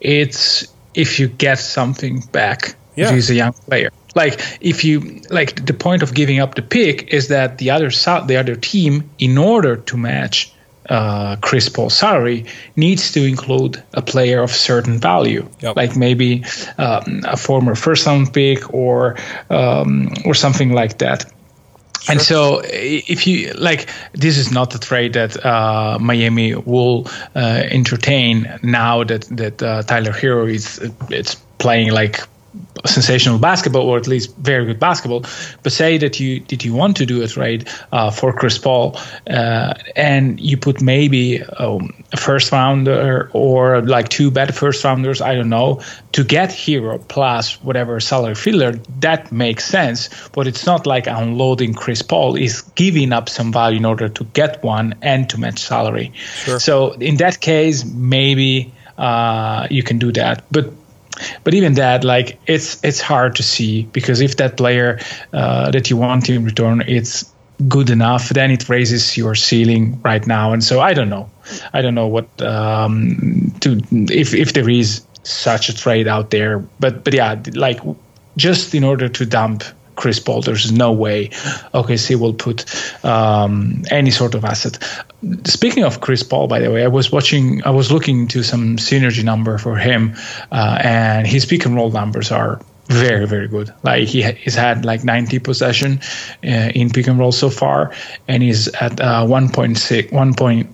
it's if you get something back. Yeah. If he's a young player, like if you like the point of giving up the pick is that the other the other team, in order to match uh, Chris Paul's salary, needs to include a player of certain value, yep. like maybe um, a former first round pick or um, or something like that. Sure. And so if you like, this is not a trade that uh, Miami will uh, entertain now that, that uh, Tyler Hero is it's playing like sensational basketball, or at least very good basketball. But say that you did you want to do a trade uh, for Chris Paul uh, and you put maybe um, a first rounder or like two bad first rounders, I don't know, to get Hero plus whatever salary filler, that makes sense. But it's not like unloading Chris Paul, is giving up some value in order to get one and to match salary. Sure. So in that case, maybe uh, you can do that. But But even that, like, it's it's hard to see, because if that player uh, that you want in return is good enough, then it raises your ceiling right now. And so I don't know. I don't know what um, to if, if there is such a trade out there. But, but yeah, like, just in order to dump Chris Paul, there's no way O K C will put um, any sort of asset. Speaking of Chris Paul, by the way, I was watching, I was looking into some synergy number for him, uh, and his pick and roll numbers are very, very good. Like he ha- he's had like ninety possession uh, in pick and roll so far, and he's at uh, one point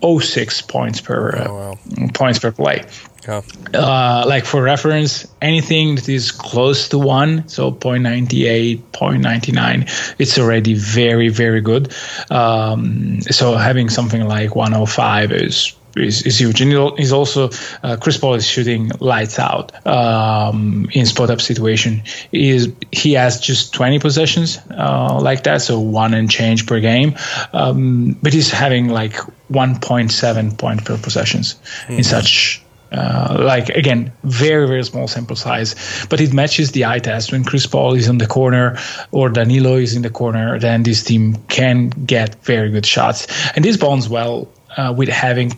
oh six points per uh, oh, wow. points per play. Yeah. Uh, like for reference, anything that is close to one, so zero point nine eight, zero point nine nine, it's already very, very good. Um, so having something like one oh five is is, is huge. And he's also uh, Chris Paul is shooting lights out um, in spot up situation. He is he has just twenty possessions uh, like that, so one and change per game. Um, but he's having like one point seven point per possessions mm-hmm. in such Uh, like, again, very, very small sample size, but it matches the eye test. When Chris Paul is in the corner or Danilo is in the corner, then this team can get very good shots. And this bonds well uh, with having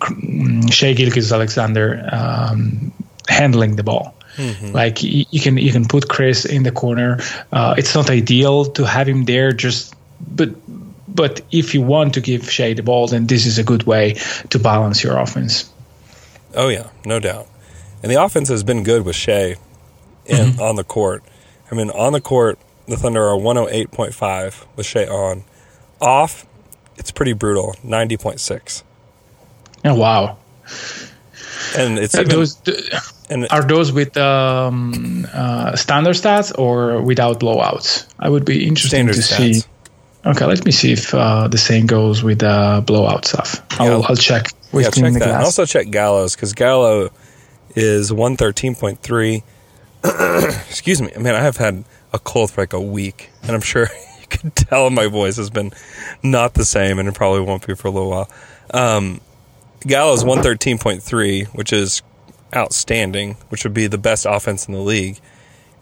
Shai Gilgeous-Alexander um, handling the ball. Mm-hmm. Like, you can you can put Chris in the corner. Uh, it's not ideal to have him there, just but but if you want to give Shai the ball, then this is a good way to balance your offense. Oh, yeah, no doubt. And the offense has been good with Shai in, mm-hmm. on the court. I mean, on the court, the Thunder are one oh eight point five with Shai on. Off, it's pretty brutal, ninety point six. Oh, wow. And it's even, those, and are those with um, uh, standard stats or without blowouts? I would be interested to stats. see. Okay, let me see if uh, the same goes with uh, blowout stuff. I'll, yeah. I'll check. With yeah, check that. And also check Gallo's, because Gallo is one thirteen point three. Excuse me. I mean, I have had a cold for like a week, and I'm sure you can tell my voice has been not the same, and it probably won't be for a little while. Um, Gallo's one thirteen point three, which is outstanding, which would be the best offense in the league.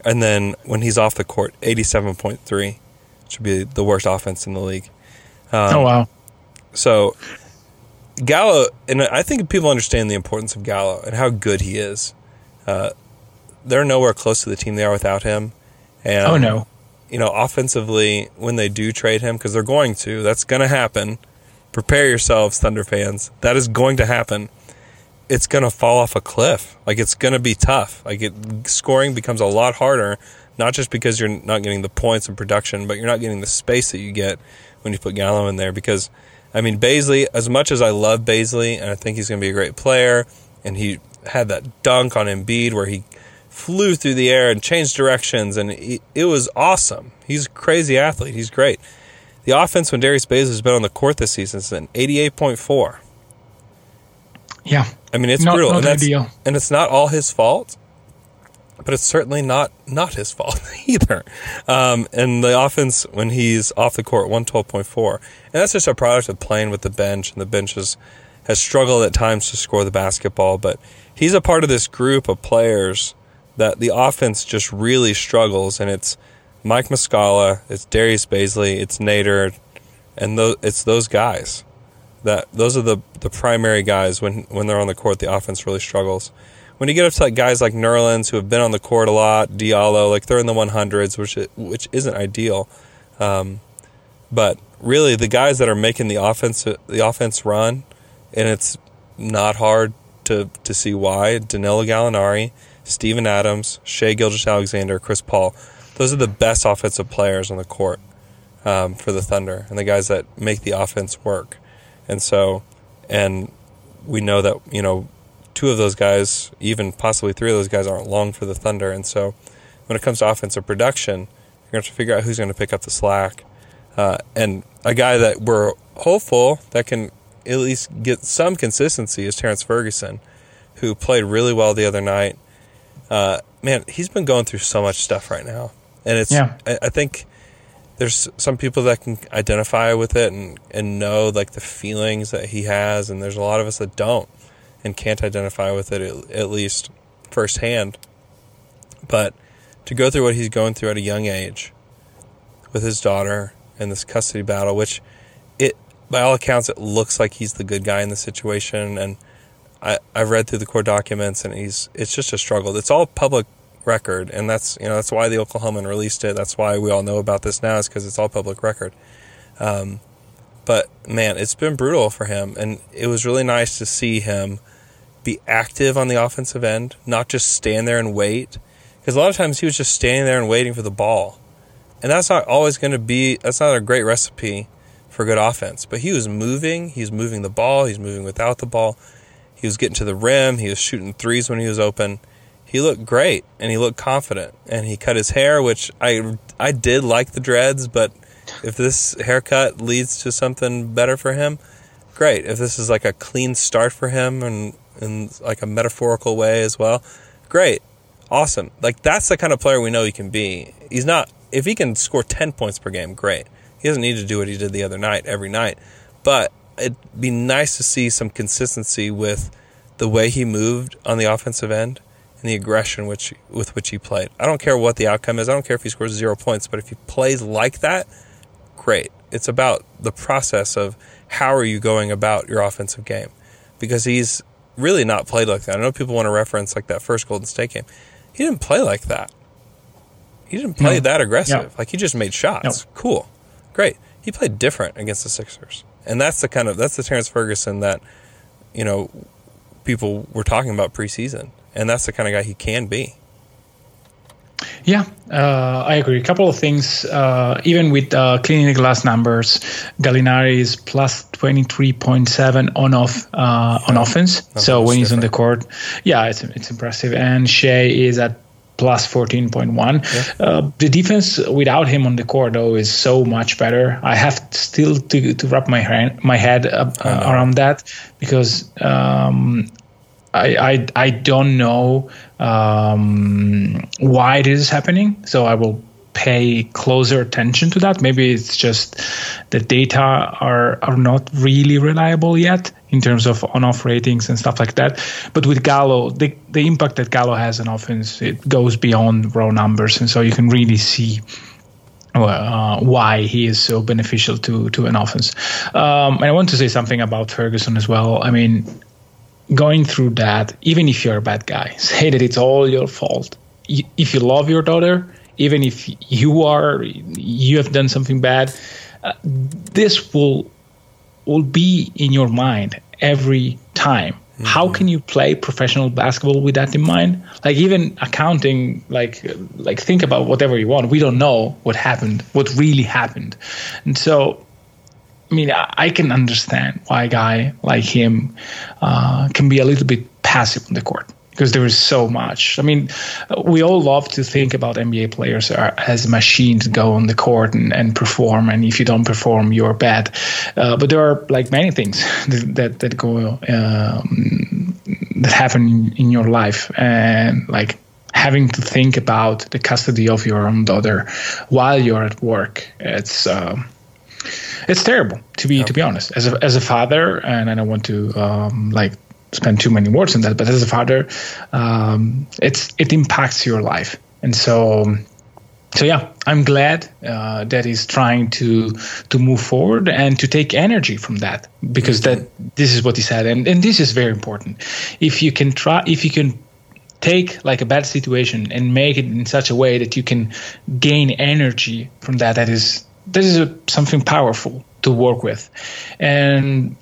And then when he's off the court, eighty-seven point three. Should be the worst offense in the league. Um, oh, wow. So, Gallo, and I think people understand the importance of Gallo and how good he is. Uh, they're nowhere close to the team they are without him. And, oh, no. You know, offensively, when they do trade him, because they're going to, that's going to happen. Prepare yourselves, Thunder fans. That is going to happen. It's going to fall off a cliff. Like, it's going to be tough. Like, it, scoring becomes a lot harder. Not just because you're not getting the points and production, but you're not getting the space that you get when you put Gallo in there. Because, I mean, Bazley, as much as I love Bazley, and I think he's going to be a great player, and he had that dunk on Embiid where he flew through the air and changed directions, and it, it was awesome. He's a crazy athlete. He's great. The offense when Darius Bazley has been on the court this season has been eighty-eight point four. Yeah. I mean, it's not, brutal. Not and, that's, ideal. And it's not all his fault. But it's certainly not, not his fault either. Um, and the offense, when he's off the court, one twelve point four. And that's just a product of playing with the bench, and the bench has, has struggled at times to score the basketball. But he's a part of this group of players that the offense just really struggles. And it's Mike Muscala, it's Darius Bazley, it's Nader, and those, it's those guys. That Those are the, the primary guys. When, when they're on the court, the offense really struggles. When you get up to like guys like Nerlens, who have been on the court a lot, Diallo, like they're in the one hundreds, which which isn't ideal. Um, but really, the guys that are making the offense the offense run, and it's not hard to to see why. Danilo Gallinari, Steven Adams, Shai Gilgeous-Alexander, Chris Paul, those are the best offensive players on the court um, for the Thunder, and the guys that make the offense work. And so, and we know that you know. Two of those guys, even possibly three of those guys, aren't long for the Thunder. And so when it comes to offensive production, you're going to have to figure out who's going to pick up the slack. Uh, and a guy that we're hopeful that can at least get some consistency is Terrence Ferguson, who played really well the other night. Uh, man, he's been going through so much stuff right now. And it's yeah. I, I think there's some people that can identify with it and, and know like the feelings that he has, and there's a lot of us that don't. And can't identify with it, at least firsthand. But to go through what he's going through at a young age with his daughter and this custody battle, which it by all accounts it looks like he's the good guy in the situation, and I, I've read through the court documents, and he's it's just a struggle. It's all public record, and that's you know that's why the Oklahoman released it. That's why we all know about this now, is because it's all public record. Um, but man, it's been brutal for him, and it was really nice to see him be active on the offensive end, not just stand there and wait. Because a lot of times he was just standing there and waiting for the ball. And that's not always going to be, that's not a great recipe for good offense. But he was moving. He was moving the ball. He's moving without the ball. He was getting to the rim. He was shooting threes when he was open. He looked great, and he looked confident. And he cut his hair, which I, I did like the dreads, but if this haircut leads to something better for him, great. If this is like a clean start for him and in like a metaphorical way as well, great, awesome. Like that's the kind of player we know he can be. He's not, if he can score ten points per game, great. He doesn't need to do what he did the other night every night, but it'd be nice to see some consistency with the way he moved on the offensive end and the aggression which with which he played. I don't care what the outcome is. I don't care if he scores zero points, but if he plays like that, great. It's about the process of how are you going about your offensive game, because he's really not played like that. I know people want to reference like that first Golden State game. He didn't play like that. He didn't play no. that aggressive. No. Like, he just made shots. No. Cool. Great. He played different against the Sixers. And that's the kind of, that's the Terrence Ferguson that, you know, people were talking about preseason. And that's the kind of guy he can be. Yeah, uh, I agree. A couple of things, uh, even with uh, cleaning the glass numbers, Gallinari is plus twenty-three point seven on off uh, on offense. That's so when he's different. on the court, yeah, it's it's impressive. And Shai is at plus fourteen point one. Yeah. Uh, the defense without him on the court, though, is so much better. I have still to, to wrap my, hand, my head up, uh, around that, because um, I, I I don't know um, why this is happening, so I will pay closer attention to that. Maybe it's just the data are, are not really reliable yet in terms of on-off ratings and stuff like that. But with Gallo, the, the impact that Gallo has on offense, it goes beyond raw numbers, and so you can really see Uh, why he is so beneficial to to an offense. Um, and I want to say something about Ferguson as well. I mean, going through that, even if you're a bad guy, say that it's all your fault. Y- if you love your daughter, even if you are, you have done something bad, uh, this will will be in your mind every time. Mm-hmm. How can you play professional basketball with that in mind? Like, even accounting, like, like think about whatever you want. We don't know what happened, what really happened. And so, I mean, I, I can understand why a guy like him uh, can be a little bit passive on the court, because there is so much. I mean, we all love to think about N B A players are, as machines, go on the court and, and perform. And if you don't perform, you're bad. Uh, but there are like many things that that go um, that happen in, in your life, and like having to think about the custody of your own daughter while you're at work. It's um, it's terrible to be okay. to be honest. As a as a father, and I don't want to um, like. spend too many words on that, but as a father, um, it's it impacts your life. And so, so yeah, I'm glad uh, that he's trying to to move forward and to take energy from that, because that this is what he said, and, and this is very important. If you can try, if you can take like a bad situation and make it in such a way that you can gain energy from that, that is that is a, something powerful to work with. And.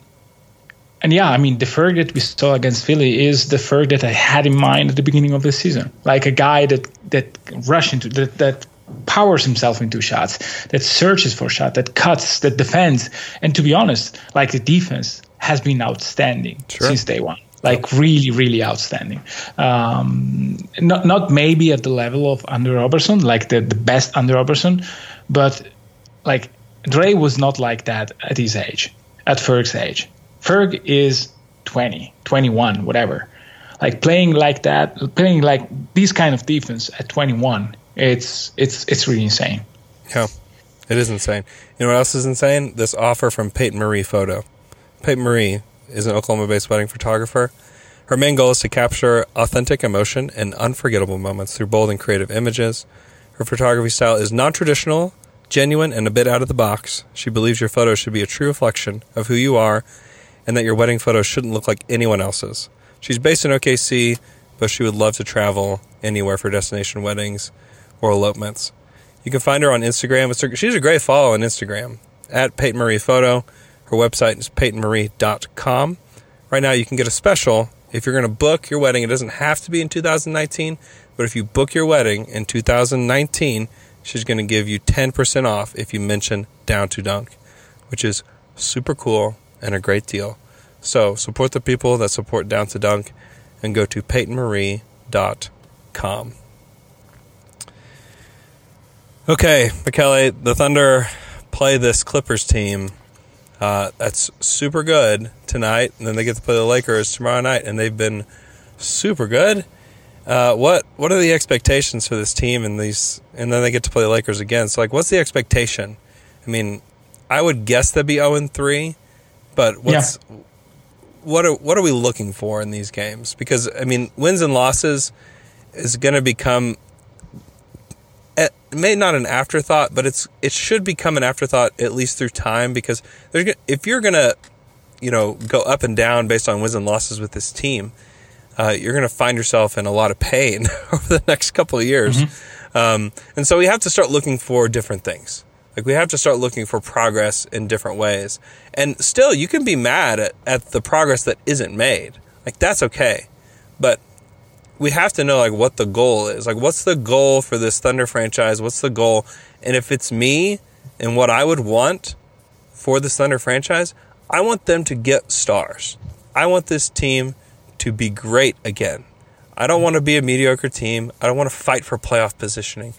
And yeah, I mean, the Ferg that we saw against Philly is the Ferg that I had in mind at the beginning of the season. Like a guy that that rushes into, that, that powers himself into shots, that searches for shots, that cuts, that defends. And to be honest, like the defense has been outstanding sure. since day one. Like really, really outstanding. Um, not not maybe at the level of Andre Roberson, like the, the best Andre Roberson, but like Dre was not like that at his age, at Ferg's age. Ferg is twenty, twenty-one, whatever. Like playing like that, playing like this kind of defense at twenty-one, it's it's it's really insane. Yeah, it is insane. You know what else is insane? This offer from Peyton Marie Photo. Peyton Marie is an Oklahoma-based wedding photographer. Her main goal is to capture authentic emotion and unforgettable moments through bold and creative images. Her photography style is non-traditional, genuine, and a bit out of the box. She believes your photos should be a true reflection of who you are, and that your wedding photo shouldn't look like anyone else's. She's based in O K C, but she would love to travel anywhere for destination weddings or elopements. You can find her on Instagram. She's a great follow on Instagram, at Peyton Marie Photo. Her website is peyton marie dot com. Right now, you can get a special if you're going to book your wedding. It doesn't have to be in two thousand nineteen, but if you book your wedding in two thousand nineteen, she's going to give you ten percent off if you mention Down to Dunk, which is super cool and a great deal. So support the people that support Down to Dunk, and go to peyton marie dot com. Okay, Mikeli, the Thunder play this Clippers team uh, that's super good tonight, and then they get to play the Lakers tomorrow night, and they've been super good. Uh, what what are the expectations for this team, and these, and then they get to play the Lakers again? So, like, what's the expectation? I mean, I would guess they'd be oh and three. But what's yeah. what are what are we looking for in these games? Because, I mean, wins and losses is going to become, it may not an afterthought, but it's it should become an afterthought at least through time, because there's, if you're going to, you know, go up and down based on wins and losses with this team, uh, you're going to find yourself in a lot of pain over the next couple of years. Mm-hmm. Um, and so we have to start looking for different things. Like, we have to start looking for progress in different ways. And still, you can be mad at, at the progress that isn't made. Like, that's okay. But we have to know, like, what the goal is. Like, what's the goal for this Thunder franchise? What's the goal? And if it's me and what I would want for this Thunder franchise, I want them to get stars. I want this team to be great again. I don't want to be a mediocre team. I don't want to fight for playoff positioning.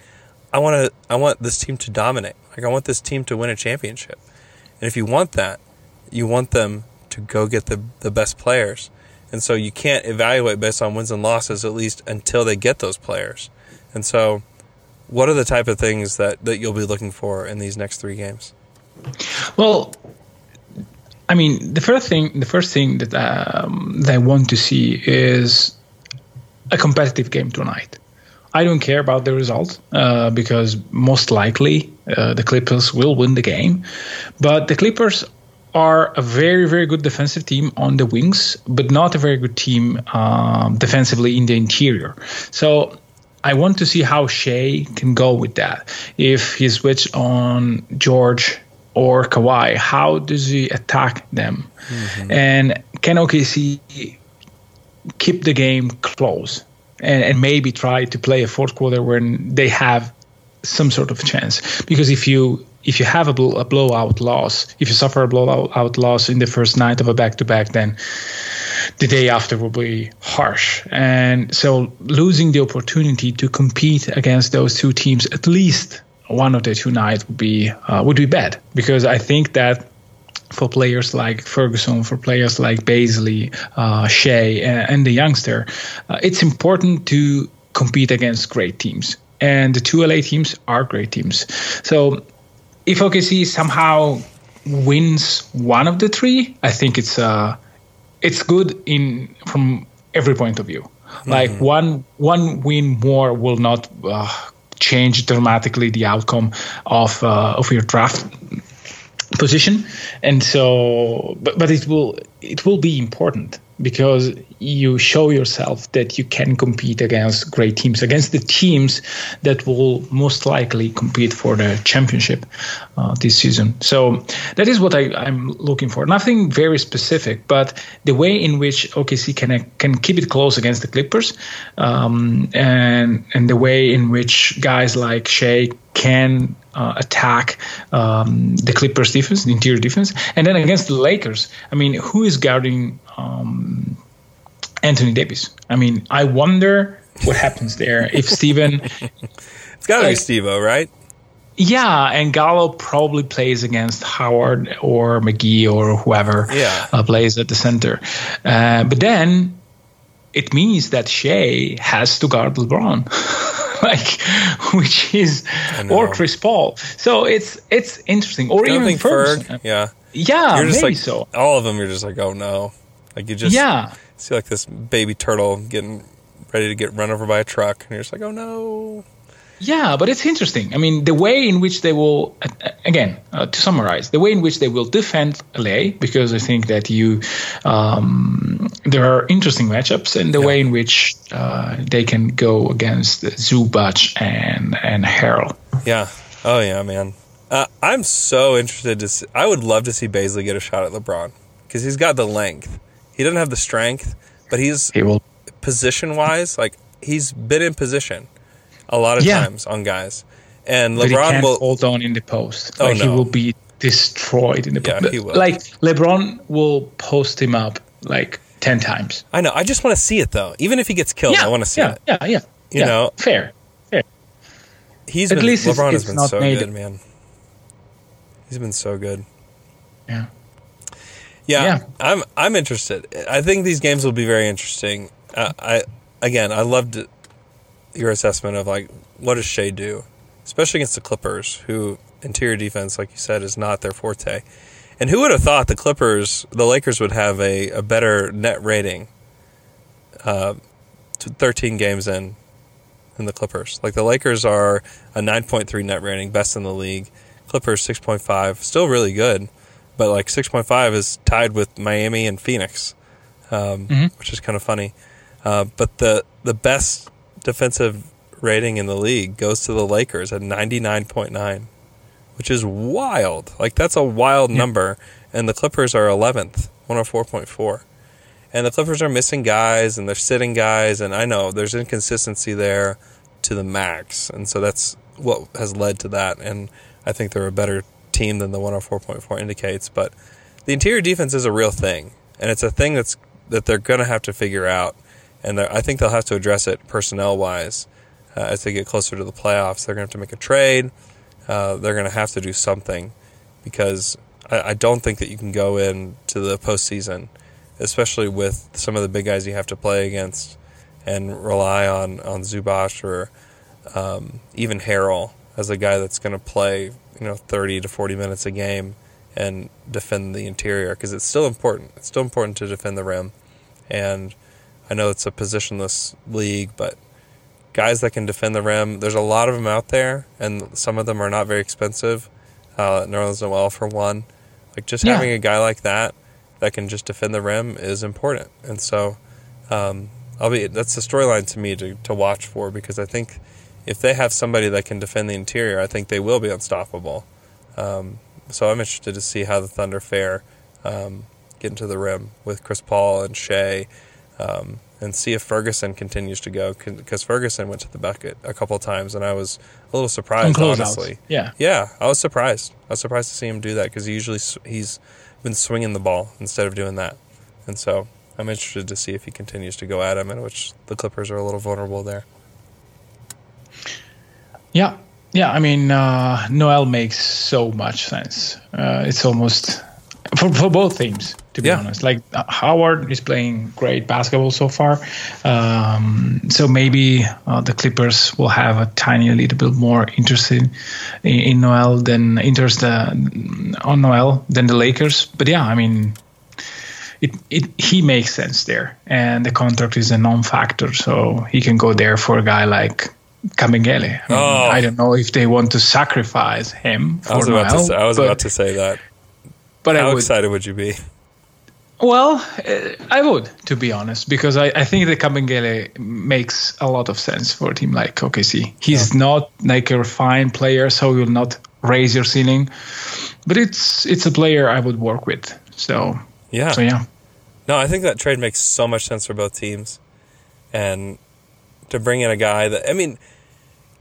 I want to. I want this team to dominate. Like, I want this team to win a championship. And if you want that, you want them to go get the, the best players. And so you can't evaluate based on wins and losses, at least until they get those players. And so what are the type of things that, that you'll be looking for in these next three games? Well, I mean, the first thing the first thing that, um, that I want to see is a competitive game tonight. I don't care about the result uh, because most likely uh, the Clippers will win the game. But the Clippers are a very, very good defensive team on the wings, but not a very good team um, defensively in the interior. So I want to see how Shai can go with that. If he switched on George or Kawhi, how does he attack them? Mm-hmm. And can O K C keep the game close? And, and maybe try to play a fourth quarter when they have some sort of chance. Because if you if you have a, bl- a blowout loss, if you suffer a blowout loss in the first night of a back-to-back, then the day after will be harsh. And so losing the opportunity to compete against those two teams, at least one of the two nights, would be uh, would be bad. Because I think that for players like Ferguson, for players like Bazley, uh, Shai, and, and the youngster, uh, it's important to compete against great teams. And the two L A teams are great teams. So if O K C somehow wins one of the three, I think it's uh, it's good in from every point of view. Mm-hmm. Like one one win more will not uh, change dramatically the outcome of uh, of your draft position, and so but, but it will it will be important, because you show yourself that you can compete against great teams, against the teams that will most likely compete for the championship uh, this season. So that is what I, I'm looking for. Nothing very specific, but the way in which O K C can can keep it close against the Clippers, um, and and the way in which guys like Shai can uh, attack um, the Clippers' defense, the interior defense, and then against the Lakers. I mean, who is guarding Um, Anthony Davis? I mean, I wonder what happens there if Steven... It's got to like, be Steve-O, right? Yeah, and Gallo probably plays against Howard or McGee or whoever yeah. uh, plays at the center. Uh, but then it means that Shai has to guard LeBron, like, which is... or Chris Paul. So it's it's interesting. Or even Ferg. Ferg. Yeah, yeah you're just maybe like, so. All of them, you're just like, oh no. Like, you just yeah. see, like, this baby turtle getting ready to get run over by a truck, and you're just like, oh, no. Yeah, but it's interesting. I mean, the way in which they will, again, uh, to summarize, the way in which they will defend L A, because I think that you um, there are interesting matchups, and the yeah. way in which uh, they can go against Zubac and, and Harrell. Yeah. Oh, yeah, man. Uh, I'm so interested to see. I would love to see Bazley get a shot at LeBron, because he's got the length. He doesn't have the strength, but he's he will. position-wise, like, he's been in position a lot of yeah. times on guys. And LeBron but he can't will hold on in the post. Oh, like, no. He will be destroyed in the yeah, post. He will. Like, LeBron will post him up like ten times. I know. I just want to see it though. Even if he gets killed, yeah, I want to see yeah, it. Yeah, yeah, you yeah. You know, fair, fair. He's At been, least LeBron it's, it's has been so good, it. man. He's been so good. Yeah. Yeah, yeah, I'm I'm interested. I think these games will be very interesting. Uh, I again, I loved your assessment of, like, what does Shai do, especially against the Clippers, who interior defense, like you said, is not their forte. And who would have thought the Clippers, the Lakers would have a, a better net rating uh, thirteen games in than the Clippers? Like, the Lakers are a nine point three net rating, best in the league. Clippers, six point five, still really good, but like six point five is tied with Miami and Phoenix, um, mm-hmm. which is kind of funny. Uh, but the, the best defensive rating in the league goes to the Lakers at ninety-nine point nine, which is wild. Like, that's a wild yeah. number. And the Clippers are eleventh, one oh four point four. And the Clippers are missing guys, and they're sitting guys, and I know there's inconsistency there to the max. And so that's what has led to that. And I think they're a better team than the one oh four point four indicates. But the interior defense is a real thing, and it's a thing that's that they're going to have to figure out. And I think they'll have to address it personnel-wise uh, as they get closer to the playoffs. They're going to have to make a trade. Uh, they're going to have to do something, because I, I don't think that you can go into the postseason, especially with some of the big guys you have to play against, and rely on, on Zubac or um, even Harrell as a guy that's going to play, you know, thirty to forty minutes a game and defend the interior, because it's still important. It's still important to defend the rim. And I know it's a positionless league, but guys that can defend the rim, there's a lot of them out there, and some of them are not very expensive. Uh, Nerlens Noel, for one. Like, just yeah. having a guy like that that can just defend the rim is important. And so um, I'll be that's the storyline to me to, to watch for, because I think if they have somebody that can defend the interior, I think they will be unstoppable. Um, so I'm interested to see how the Thunder fare um, get into the rim with Chris Paul and Shai, um, and see if Ferguson continues to go, because Ferguson went to the bucket a couple of times, and I was a little surprised, honestly. Yeah, yeah, I was surprised. I was surprised to see him do that, because he usually he's been swinging the ball instead of doing that. And so I'm interested to see if he continues to go at him, in which the Clippers are a little vulnerable there. Yeah, yeah. I mean, uh, Noel makes so much sense. Uh, it's almost for, for both teams, to be yeah. honest. Like, uh, Howard is playing great basketball so far. Um, so maybe uh, the Clippers will have a tiny little bit more interest in, in, in Noel than interest uh, on Noel than the Lakers. But yeah, I mean, it, it he makes sense there, and the contract is a non-factor, so he can go there for a guy like Kabengele. I mean, oh. I don't know if they want to sacrifice him for I was, Noel, about, to say, I was but, about to say that. But How would, excited would you be? Well, I would, to be honest, because I, I think that Kabengele makes a lot of sense for a team like O K C. He's yeah. not like a fine player, so he will not raise your ceiling. But it's it's a player I would work with. So yeah. so, yeah. No, I think that trade makes so much sense for both teams. And to bring in a guy that, I mean,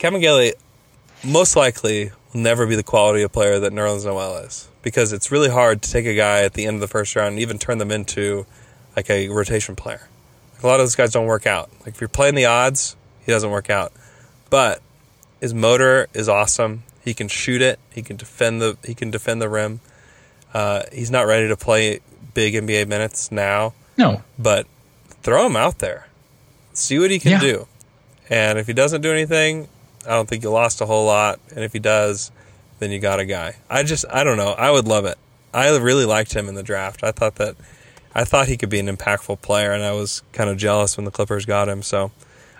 Kabengele most likely will never be the quality of player that Nerlens Noel is, because it's really hard to take a guy at the end of the first round and even turn them into like a rotation player. Like, a lot of those guys don't work out. Like, if you're playing the odds, he doesn't work out. But his motor is awesome. He can shoot it. He can defend the he can defend the rim. Uh, he's not ready to play big N B A minutes now. No. But throw him out there. See what he can yeah. do. And if he doesn't do anything, I don't think you lost a whole lot. And if he does, then you got a guy. I just, I don't know. I would love it. I really liked him in the draft. I thought that, I thought he could be an impactful player, and I was kind of jealous when the Clippers got him. So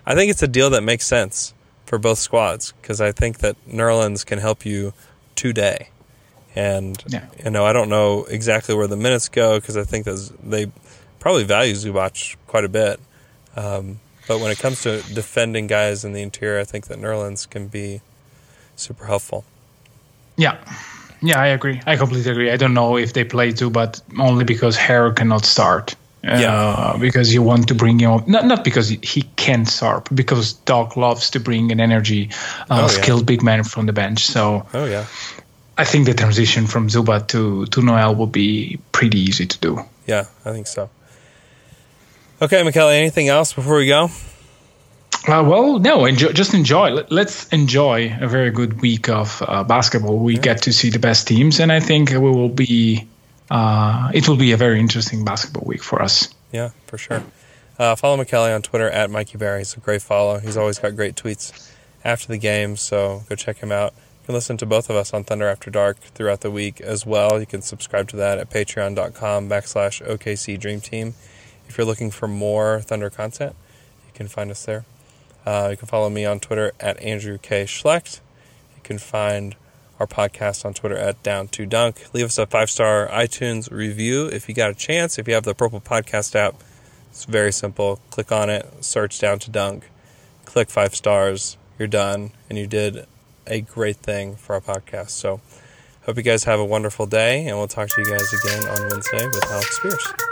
I think it's a deal that makes sense for both squads, because I think that Nerlens can help you today. And, yeah. you know, I don't know exactly where the minutes go, because I think that they probably value Zubac quite a bit. Um, but when it comes to defending guys in the interior, I think that Nerlens can be super helpful. Yeah, yeah, I agree. I completely agree. I don't know if they play too, but only because Harrell cannot start. Uh, yeah. Because you want to bring him up. Not, not because he can start, because Doc loves to bring an energy, uh, oh, skilled yeah. big man from the bench. So oh, yeah. I think the transition from Zubac to, to Noel will be pretty easy to do. Yeah, I think so. Okay, Mikeli, anything else before we go? Uh, well, no, enjoy, just enjoy. Let, let's enjoy a very good week of uh, basketball. We yeah. get to see the best teams, and I think we will be. Uh, it will be a very interesting basketball week for us. Yeah, for sure. Uh, follow Mikeli on Twitter at Mikey Barry. He's a great follow. He's always got great tweets after the game, so go check him out. can listen to both of us on Thunder After Dark throughout the week as well. You can subscribe to that at patreon.com backslash OKC Dream Team. If you're looking for more Thunder content, you can find us there. Uh, you can follow me on Twitter at Andrew K. Schlecht. You can find our podcast on Twitter at Down two Dunk. Leave us a five-star iTunes review if you got a chance. If you have the Purple Podcast app, it's very simple. Click on it, search Down to Dunk, click five stars, you're done, and you did a great thing for our podcast. So hope you guys have a wonderful day, and we'll talk to you guys again on Wednesday with Alex Spears.